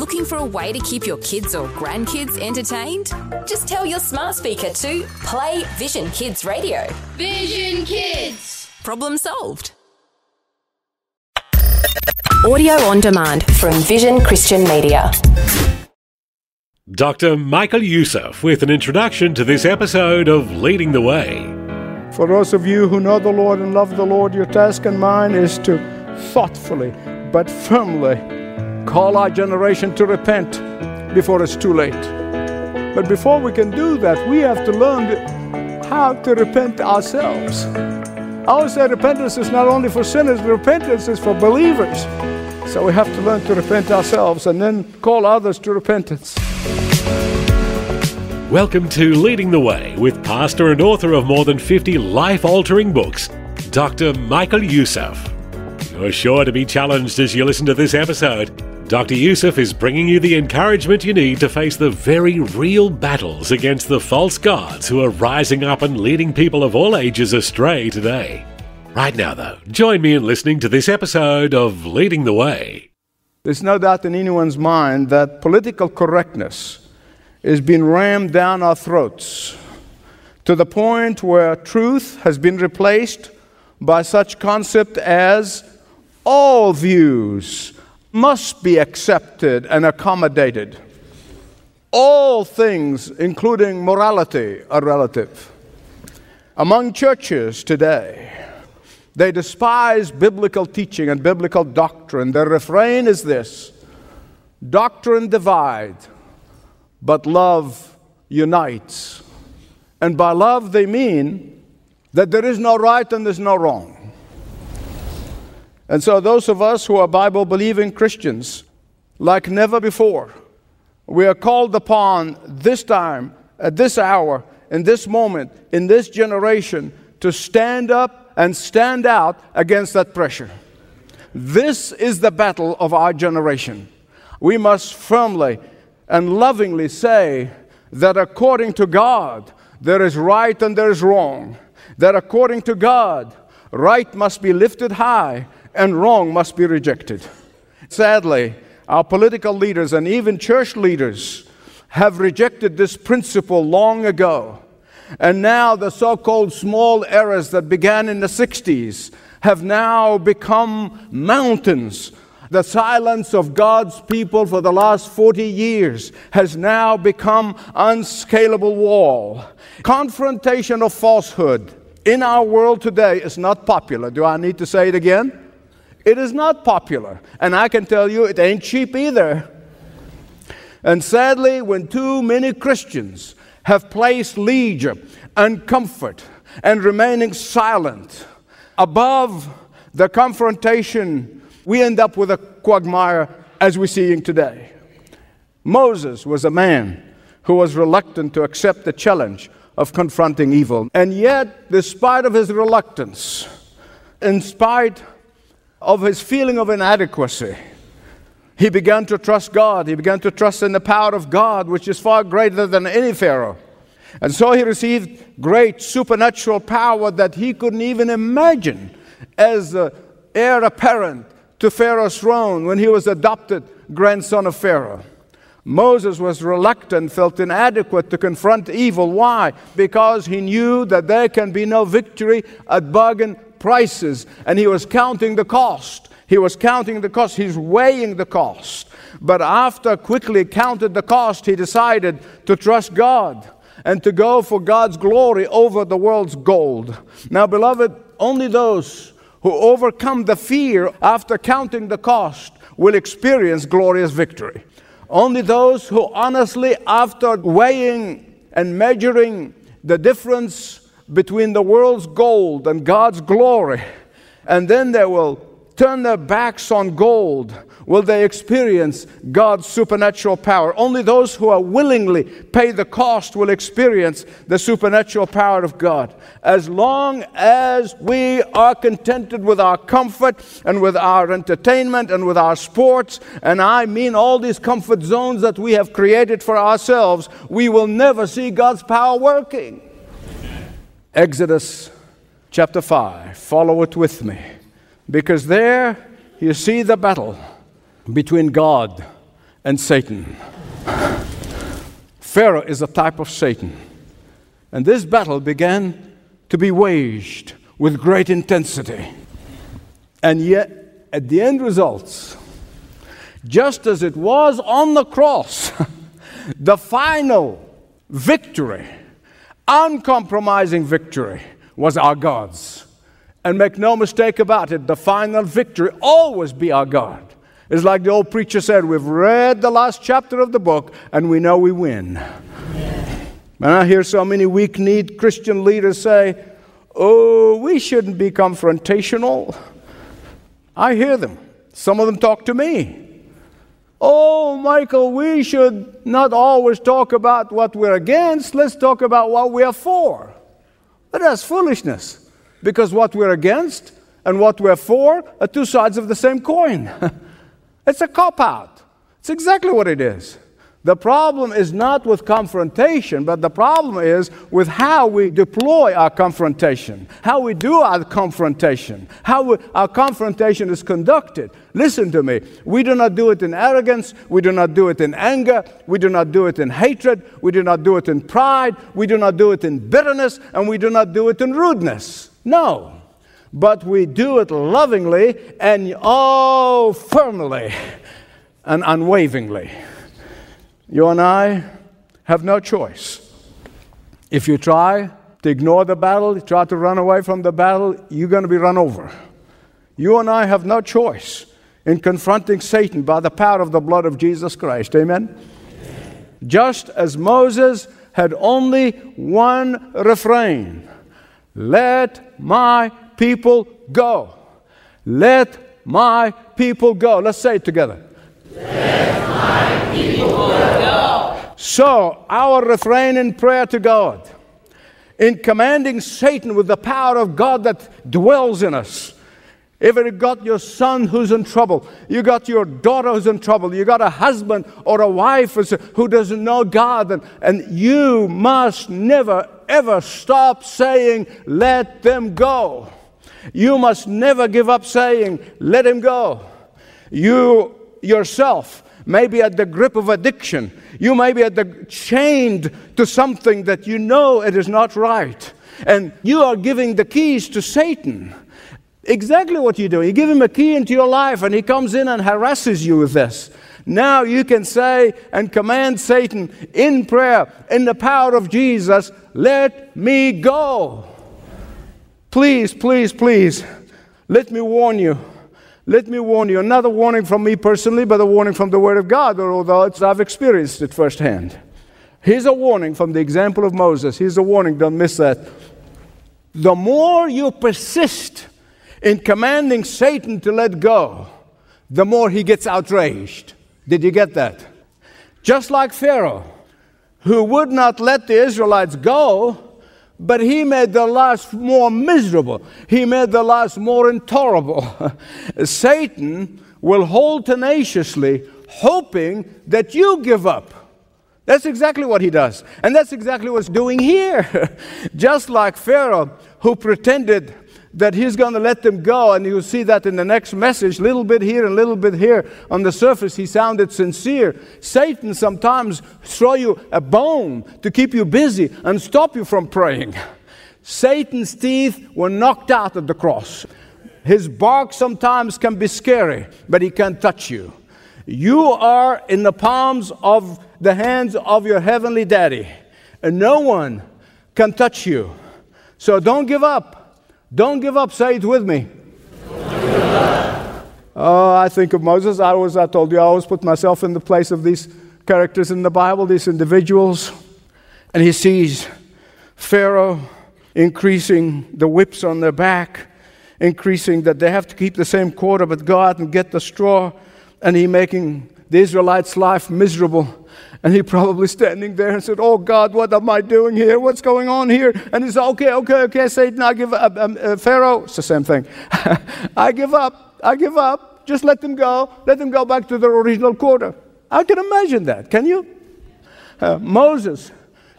Looking for a way to keep your kids or grandkids entertained? Just tell your smart speaker to play Vision Kids Radio. Vision Kids! Problem solved. Audio on demand from Vision Christian Media. Dr. Michael Youssef with an introduction to this episode of Leading the Way. For those of you who know the Lord and love the Lord, your task and mine is to thoughtfully but firmly call our generation to repent before it's too late. But before we can do that, we have to learn how to repent ourselves. I always say repentance is not only for sinners, repentance is for believers. So we have to learn to repent ourselves and then call others to repentance. Welcome to Leading the Way with pastor and author of more than 50 life-altering books, Dr. Michael Youssef. You're sure to be challenged as you listen to this episode. Dr. Youssef is bringing you the encouragement you need to face the very real battles against the false gods who are rising up and leading people of all ages astray today. Right now, though, join me in listening to this episode of Leading the Way. There's no doubt in anyone's mind that political correctness is being rammed down our throats to the point where truth has been replaced by such concept as all views must be accepted and accommodated. All things, including morality, are relative. Among churches today, they despise biblical teaching and biblical doctrine. Their refrain is this: doctrine divides, but love unites. And by love they mean that there is no right and there's no wrong. And so those of us who are Bible-believing Christians, like never before, we are called upon this time, at this hour, in this moment, in this generation, to stand up and stand out against that pressure. This is the battle of our generation. We must firmly and lovingly say that according to God, there is right and there is wrong. That according to God, right must be lifted high and wrong must be rejected. Sadly, our political leaders and even church leaders have rejected this principle long ago. And now the so-called small errors that began in the 60s have now become mountains. The silence of God's people for the last 40 years has now become unscalable wall. Confrontation of falsehood in our world today is not popular. Do I need to say it again? It is not popular. And I can tell you it ain't cheap either. And sadly, when too many Christians have placed leisure and comfort and remaining silent above the confrontation, we end up with a quagmire as we're seeing today. Moses was a man who was reluctant to accept the challenge of confronting evil. And yet, despite of his reluctance, in spite of his feeling of inadequacy, he began to trust God. He began to trust in the power of God, which is far greater than any pharaoh. And so he received great supernatural power that he couldn't even imagine as the heir apparent to Pharaoh's throne when he was adopted grandson of Pharaoh. Moses was reluctant, felt inadequate to confront evil. Why? Because he knew that there can be no victory at bargain prices, and he was counting the cost. He was counting the cost. He's weighing the cost. But after quickly counted the cost, he decided to trust God and to go for God's glory over the world's gold. Now, beloved, only those who overcome the fear after counting the cost will experience glorious victory. Only those who honestly, after weighing and measuring the difference between the world's gold and God's glory, and then they will turn their backs on gold, will they experience God's supernatural power. Only those who are willingly pay the cost will experience the supernatural power of God. As long as we are contented with our comfort and with our entertainment and with our sports, and I mean all these comfort zones that we have created for ourselves, we will never see God's power working. Exodus chapter 5, follow it with me. Because there you see the battle between God and Satan. Pharaoh is a type of Satan. And this battle began to be waged with great intensity. And yet, at the end results, just as it was on the cross, the final victory, uncompromising victory, was our God's. And make no mistake about it, the final victory always be our God. It's like the old preacher said, we've read the last chapter of the book, and we know we win. Yeah. And I hear so many weak-kneed Christian leaders say, oh, we shouldn't be confrontational. I hear them. Some of them talk to me. Oh, Michael, we should not always talk about what we're against. Let's talk about what we're for. But that's foolishness, because what we're against and what we're for are two sides of the same coin. It's a cop-out. It's exactly what it is. The problem is not with confrontation, but the problem is with how we deploy our confrontation, how we do our confrontation, our confrontation is conducted. Listen to me. We do not do it in arrogance. We do not do it in anger. We do not do it in hatred. We do not do it in pride. We do not do it in bitterness, and we do not do it in rudeness. No. But we do it lovingly and, oh, firmly and unwaveringly. You and I have no choice. If you try to ignore the battle, try to run away from the battle, you're going to be run over. You and I have no choice in confronting Satan by the power of the blood of Jesus Christ. Amen? Amen. Just as Moses had only one refrain, let my people go. Let my people go. Let's say it together. Let my people go. So our refrain in prayer to God, in commanding Satan with the power of God that dwells in us. If you got your son who's in trouble, you got your daughter who's in trouble, you got a husband or a wife who doesn't know God, and you must never ever stop saying, let them go. You must never give up saying, let him go. You yourself may be at the grip of addiction. You may be chained to something that you know it is not right. And you are giving the keys to Satan. Exactly what you do. You give him a key into your life, and he comes in and harasses you with this. Now you can say and command Satan in prayer, in the power of Jesus, let me go. Please, please, please, let me warn you. Let me warn you. Not a warning from me personally, but a warning from the Word of God, although I've experienced it firsthand. Here's a warning from the example of Moses. Here's a warning. Don't miss that. The more you persist in commanding Satan to let go, the more he gets outraged. Did you get that? Just like Pharaoh, who would not let the Israelites go, but he made their lives more miserable. He made their lives more intolerable. Satan will hold tenaciously, hoping that you give up. That's exactly what he does. And that's exactly what's doing here. Just like Pharaoh, who pretended that he's going to let them go, and you'll see that in the next message, little bit here and little bit here. On the surface, he sounded sincere. Satan sometimes throw you a bone to keep you busy and stop you from praying. Satan's teeth were knocked out at the cross. His bark sometimes can be scary, but he can't touch you. You are in the palms of the hands of your heavenly daddy, and no one can touch you. So don't give up. Don't give up. Say it with me. Oh, I think of Moses. I told you, I always put myself in the place of these characters in the Bible, these individuals. And he sees Pharaoh increasing the whips on their back, increasing that they have to keep the same quota, but go out and get the straw. And he making the Israelites' life miserable. And he probably standing there and said, oh, God, what am I doing here? What's going on here? And he said, okay, Satan, I give up. Pharaoh, it's the same thing. I give up. Just let them go. Let them go back to their original quota. I can imagine that. Can you? Moses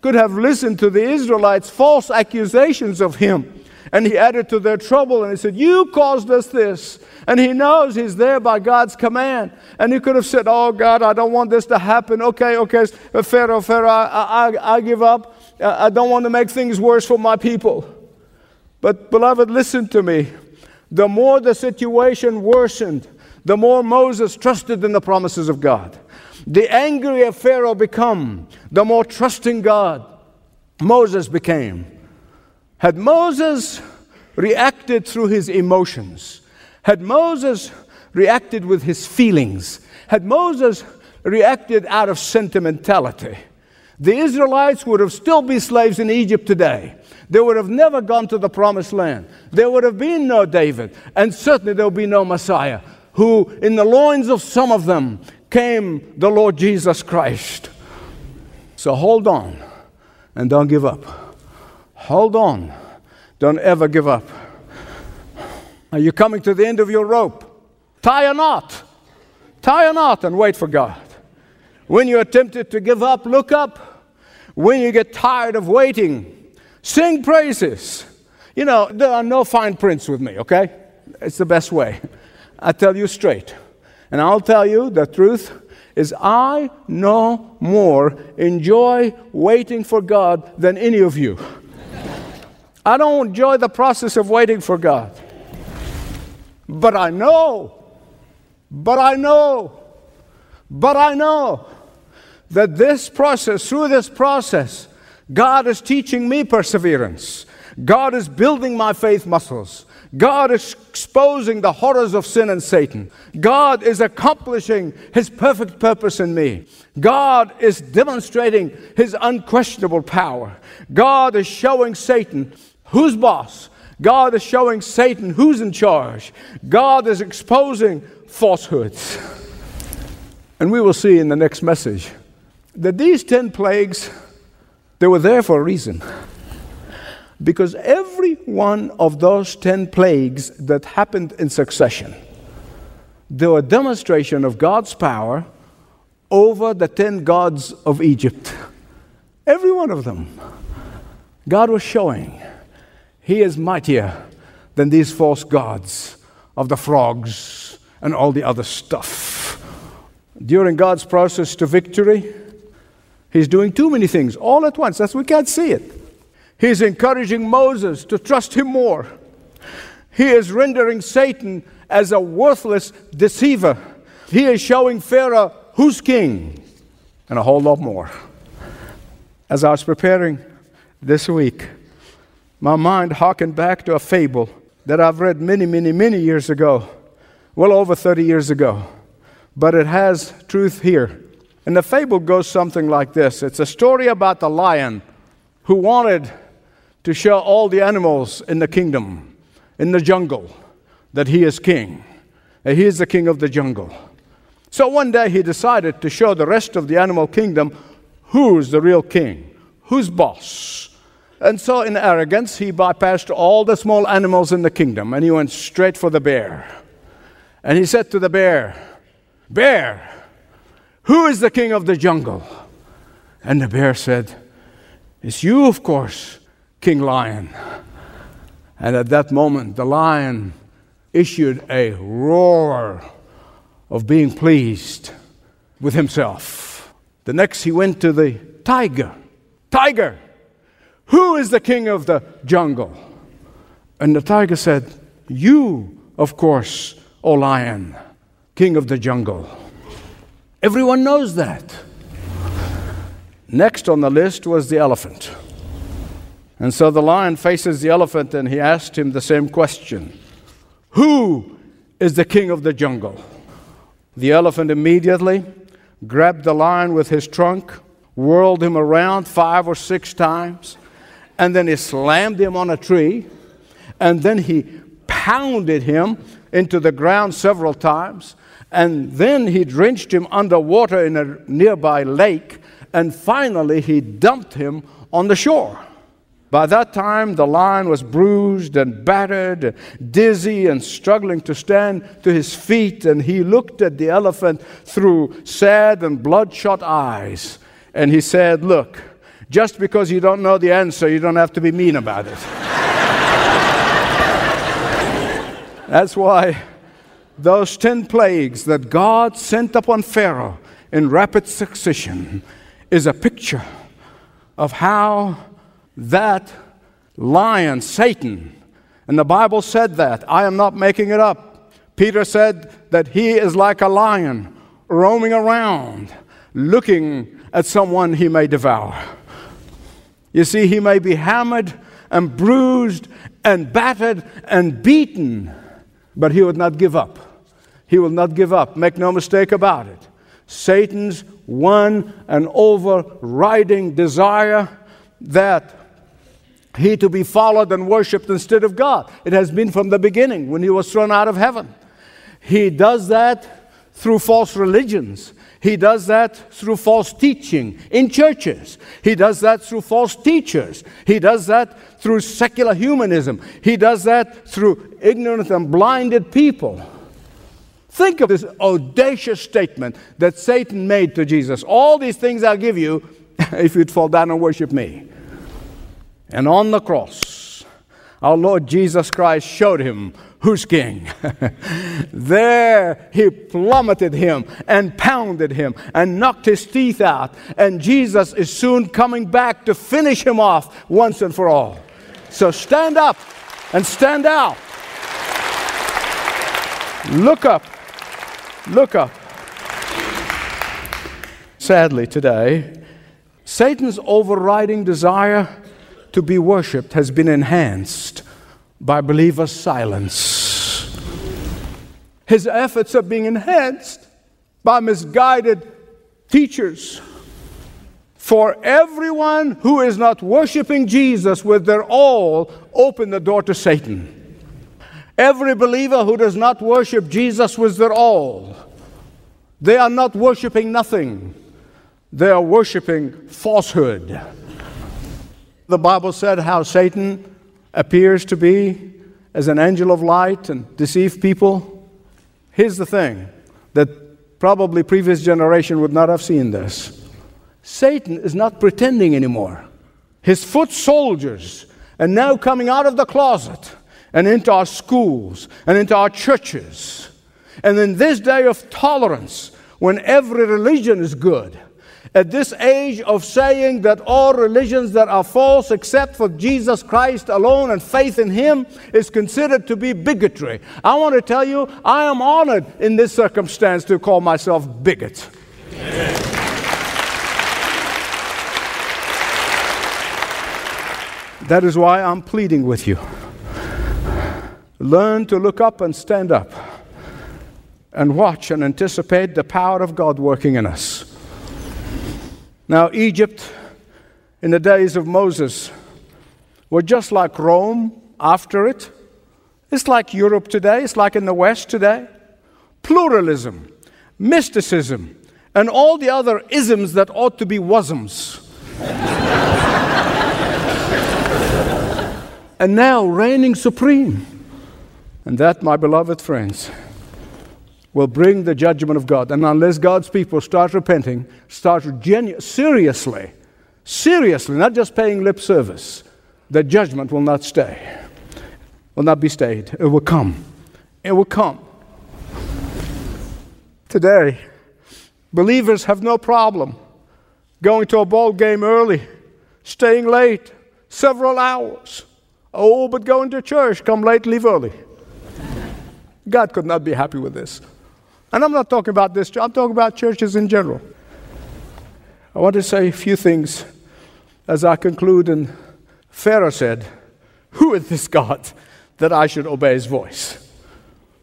could have listened to the Israelites' false accusations of him and he added to their trouble, and he said, you caused us this. And he knows he's there by God's command. And he could have said, oh, God, I don't want this to happen. Okay, Pharaoh, I give up. I don't want to make things worse for my people. But, beloved, listen to me. The more the situation worsened, the more Moses trusted in the promises of God. The angrier Pharaoh became, the more trusting God Moses became. Had Moses reacted through his emotions, had Moses reacted with his feelings, had Moses reacted out of sentimentality, the Israelites would have still been slaves in Egypt today. They would have never gone to the promised land. There would have been no David, and certainly there would be no Messiah, who in the loins of some of them came the Lord Jesus Christ. So hold on and don't give up. Hold on. Don't ever give up. Are you coming to the end of your rope? Tie a knot. Tie a knot and wait for God. When you are tempted to give up, look up. When you get tired of waiting, sing praises. You know, there are no fine prints with me, okay? It's the best way. I tell you straight. And I'll tell you the truth is I no more enjoy waiting for God than any of you. I don't enjoy the process of waiting for God. But I know that this process, through this process, God is teaching me perseverance. God is building my faith muscles. God is exposing the horrors of sin and Satan. God is accomplishing His perfect purpose in me. God is demonstrating His unquestionable power. God is showing Satan who's boss. God is showing Satan who's in charge. God is exposing falsehoods. And we will see in the next message that these 10 plagues, they were there for a reason. Because every one of those 10 plagues that happened in succession, they were a demonstration of God's power over the 10 gods of Egypt. Every one of them, God was showing He is mightier than these false gods of the frogs and all the other stuff. During God's process to victory, He's doing too many things all at once. That's we can't see it. He's encouraging Moses to trust Him more. He is rendering Satan as a worthless deceiver. He is showing Pharaoh who's king, and a whole lot more. As I was preparing this week, my mind harkened back to a fable that I've read many, many, many years ago, well over 30 years ago, but it has truth here. And the fable goes something like this. It's a story about the lion who wanted to show all the animals in the kingdom, in the jungle, that he is king. And he is the king of the jungle. So one day he decided to show the rest of the animal kingdom who's the real king, who's boss. And so in arrogance, he bypassed all the small animals in the kingdom, and he went straight for the bear. And he said to the bear, "Bear, who is the king of the jungle?" And the bear said, "It's you, of course, King Lion." And at that moment, the lion issued a roar of being pleased with himself. The next he went to the tiger. "Tiger, who is the king of the jungle?" And the tiger said, "You, of course, O lion, king of the jungle." Everyone knows that. Next on the list was the elephant. And so the lion faces the elephant and he asked him the same question. "Who is the king of the jungle?" The elephant immediately grabbed the lion with his trunk, whirled him around 5 or 6 times, and then he slammed him on a tree, and then he pounded him into the ground several times, and then he drenched him underwater in a nearby lake, and finally he dumped him on the shore. By that time, the lion was bruised and battered, dizzy and struggling to stand to his feet, and he looked at the elephant through sad and bloodshot eyes, and he said, "Look, just because you don't know the answer, you don't have to be mean about it." That's why those 10 plagues that God sent upon Pharaoh in rapid succession is a picture of how that lion, Satan, and the Bible said that. I am not making it up. Peter said that he is like a lion roaming around looking at someone he may devour. You see, he may be hammered and bruised and battered and beaten, but he would not give up. He will not give up. Make no mistake about it. Satan's one and overriding desire that he to be followed and worshipped instead of God. It has been from the beginning when he was thrown out of heaven. He does that through false religions. He does that through false teaching in churches. He does that through false teachers. He does that through secular humanism. He does that through ignorant and blinded people. Think of this audacious statement that Satan made to Jesus. All these things I'll give you if you'd fall down and worship me. And on the cross, our Lord Jesus Christ showed him who's king. There he plummeted him and pounded him and knocked his teeth out. And Jesus is soon coming back to finish him off once and for all. So stand up and stand out. Look up. Look up. Sadly today, Satan's overriding desire to be worshipped has been enhanced by believers' silence. His efforts are being enhanced by misguided teachers. For everyone who is not worshiping Jesus with their all, open the door to Satan. Every believer who does not worship Jesus with their all, they are not worshiping nothing. They are worshiping falsehood. The Bible said how Satan appears to be as an angel of light and deceive people. Here's the thing that probably previous generation would not have seen this. Satan is not pretending anymore. His foot soldiers are now coming out of the closet and into our schools and into our churches. And in this day of tolerance, when every religion is good, at this age of saying that all religions that are false except for Jesus Christ alone and faith in Him is considered to be bigotry. I want to tell you, I am honored in this circumstance to call myself bigot. Amen. That is why I'm pleading with you. Learn to look up and stand up and watch and anticipate the power of God working in us. Now, Egypt, in the days of Moses, were just like Rome after it. It's like Europe today. It's like in the West today. Pluralism, mysticism, and all the other isms that ought to be wasms. And now reigning supreme. And that, my beloved friends, will bring the judgment of God. And unless God's people start repenting, start seriously, not just paying lip service, the judgment will not stay, will not be stayed. It will come. It will come. Today, believers have no problem going to a ball game early, staying late, several hours. Oh, but going to church, come late, leave early. God could not be happy with this. And I'm not talking about this church. I'm talking about churches in general. I want to say a few things as I conclude. And Pharaoh said, who is this God that I should obey his voice?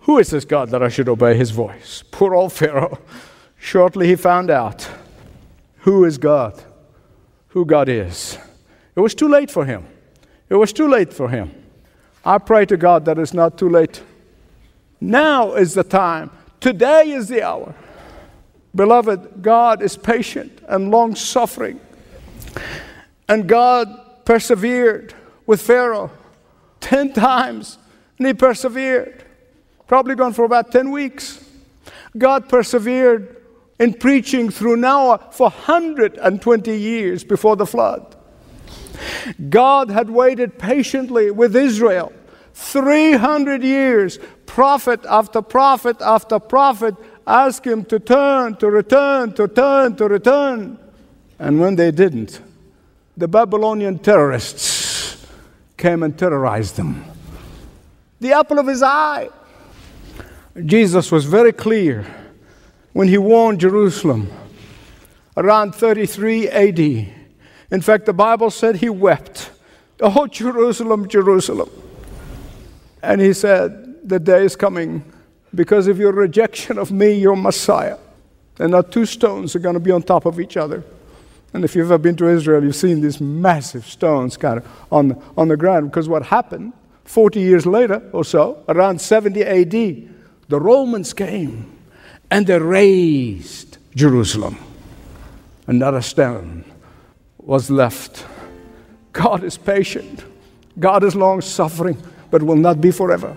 Who is this God that I should obey his voice? Poor old Pharaoh. Shortly he found out who is God, who God is. It was too late for him. It was too late for him. I pray to God that it's not too late. Now is the time. Today is the hour. Beloved, God is patient and long-suffering. And God persevered with Pharaoh 10 times. And he persevered. Probably gone for about 10 weeks. God persevered in preaching through Noah for 120 years before the flood. God had waited patiently with Israel 300 years, prophet after prophet after prophet asked him to turn, to return, to turn, to return. And when they didn't, the Babylonian terrorists came and terrorized them. The apple of his eye. Jesus was very clear when he warned Jerusalem around 33 AD. In fact, the Bible said he wept. Oh, Jerusalem, Jerusalem. And he said, the day is coming because of your rejection of me, your Messiah. And now two stones are going to be on top of each other. And if you've ever been to Israel, you've seen these massive stones kind of on the ground. Because what happened 40 years later or so, around 70 AD, the Romans came and they razed Jerusalem. And not a stone was left. God is patient. God is long-suffering, but will not be forever.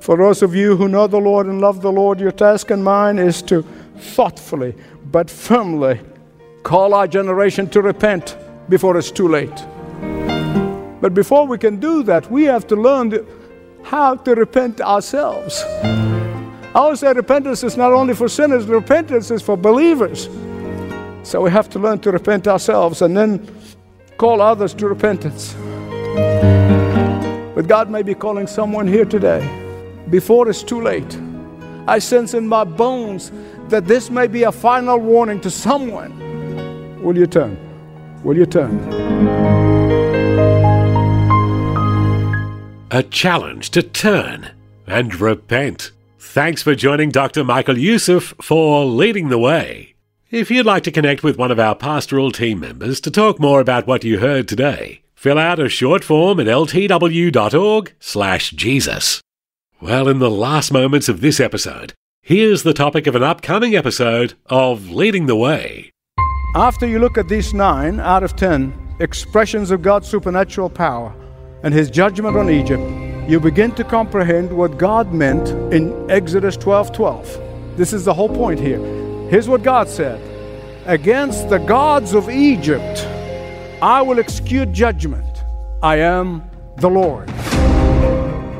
For those of you who know the Lord and love the Lord, your task and mine is to thoughtfully but firmly call our generation to repent before it's too late. But before we can do that, we have to learn how to repent ourselves. I always say repentance is not only for sinners, repentance is for believers. So we have to learn to repent ourselves and then call others to repentance. But God may be calling someone here today before it's too late. I sense in my bones that this may be a final warning to someone. Will you turn? Will you turn? A challenge to turn and repent. Thanks for joining Dr. Michael Youssef for Leading the Way. If you'd like to connect with one of our pastoral team members to talk more about what you heard today, fill out a short form at ltw.org/Jesus. Well, in the last moments of this episode, here's the topic of an upcoming episode of Leading the Way. After you look at these 9 out of 10 expressions of God's supernatural power and His judgment on Egypt, you begin to comprehend what God meant in Exodus 12:12. This is the whole point here. Here's what God said. Against the gods of Egypt, I will execute judgment. I am the Lord.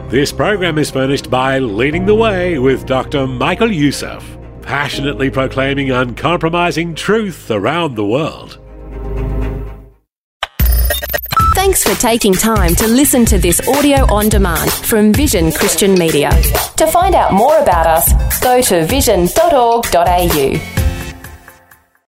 This program is furnished by Leading the Way with Dr. Michael Youssef, passionately proclaiming uncompromising truth around the world. Thanks for taking time to listen to this audio on demand from Vision Christian Media. To find out more about us, go to vision.org.au.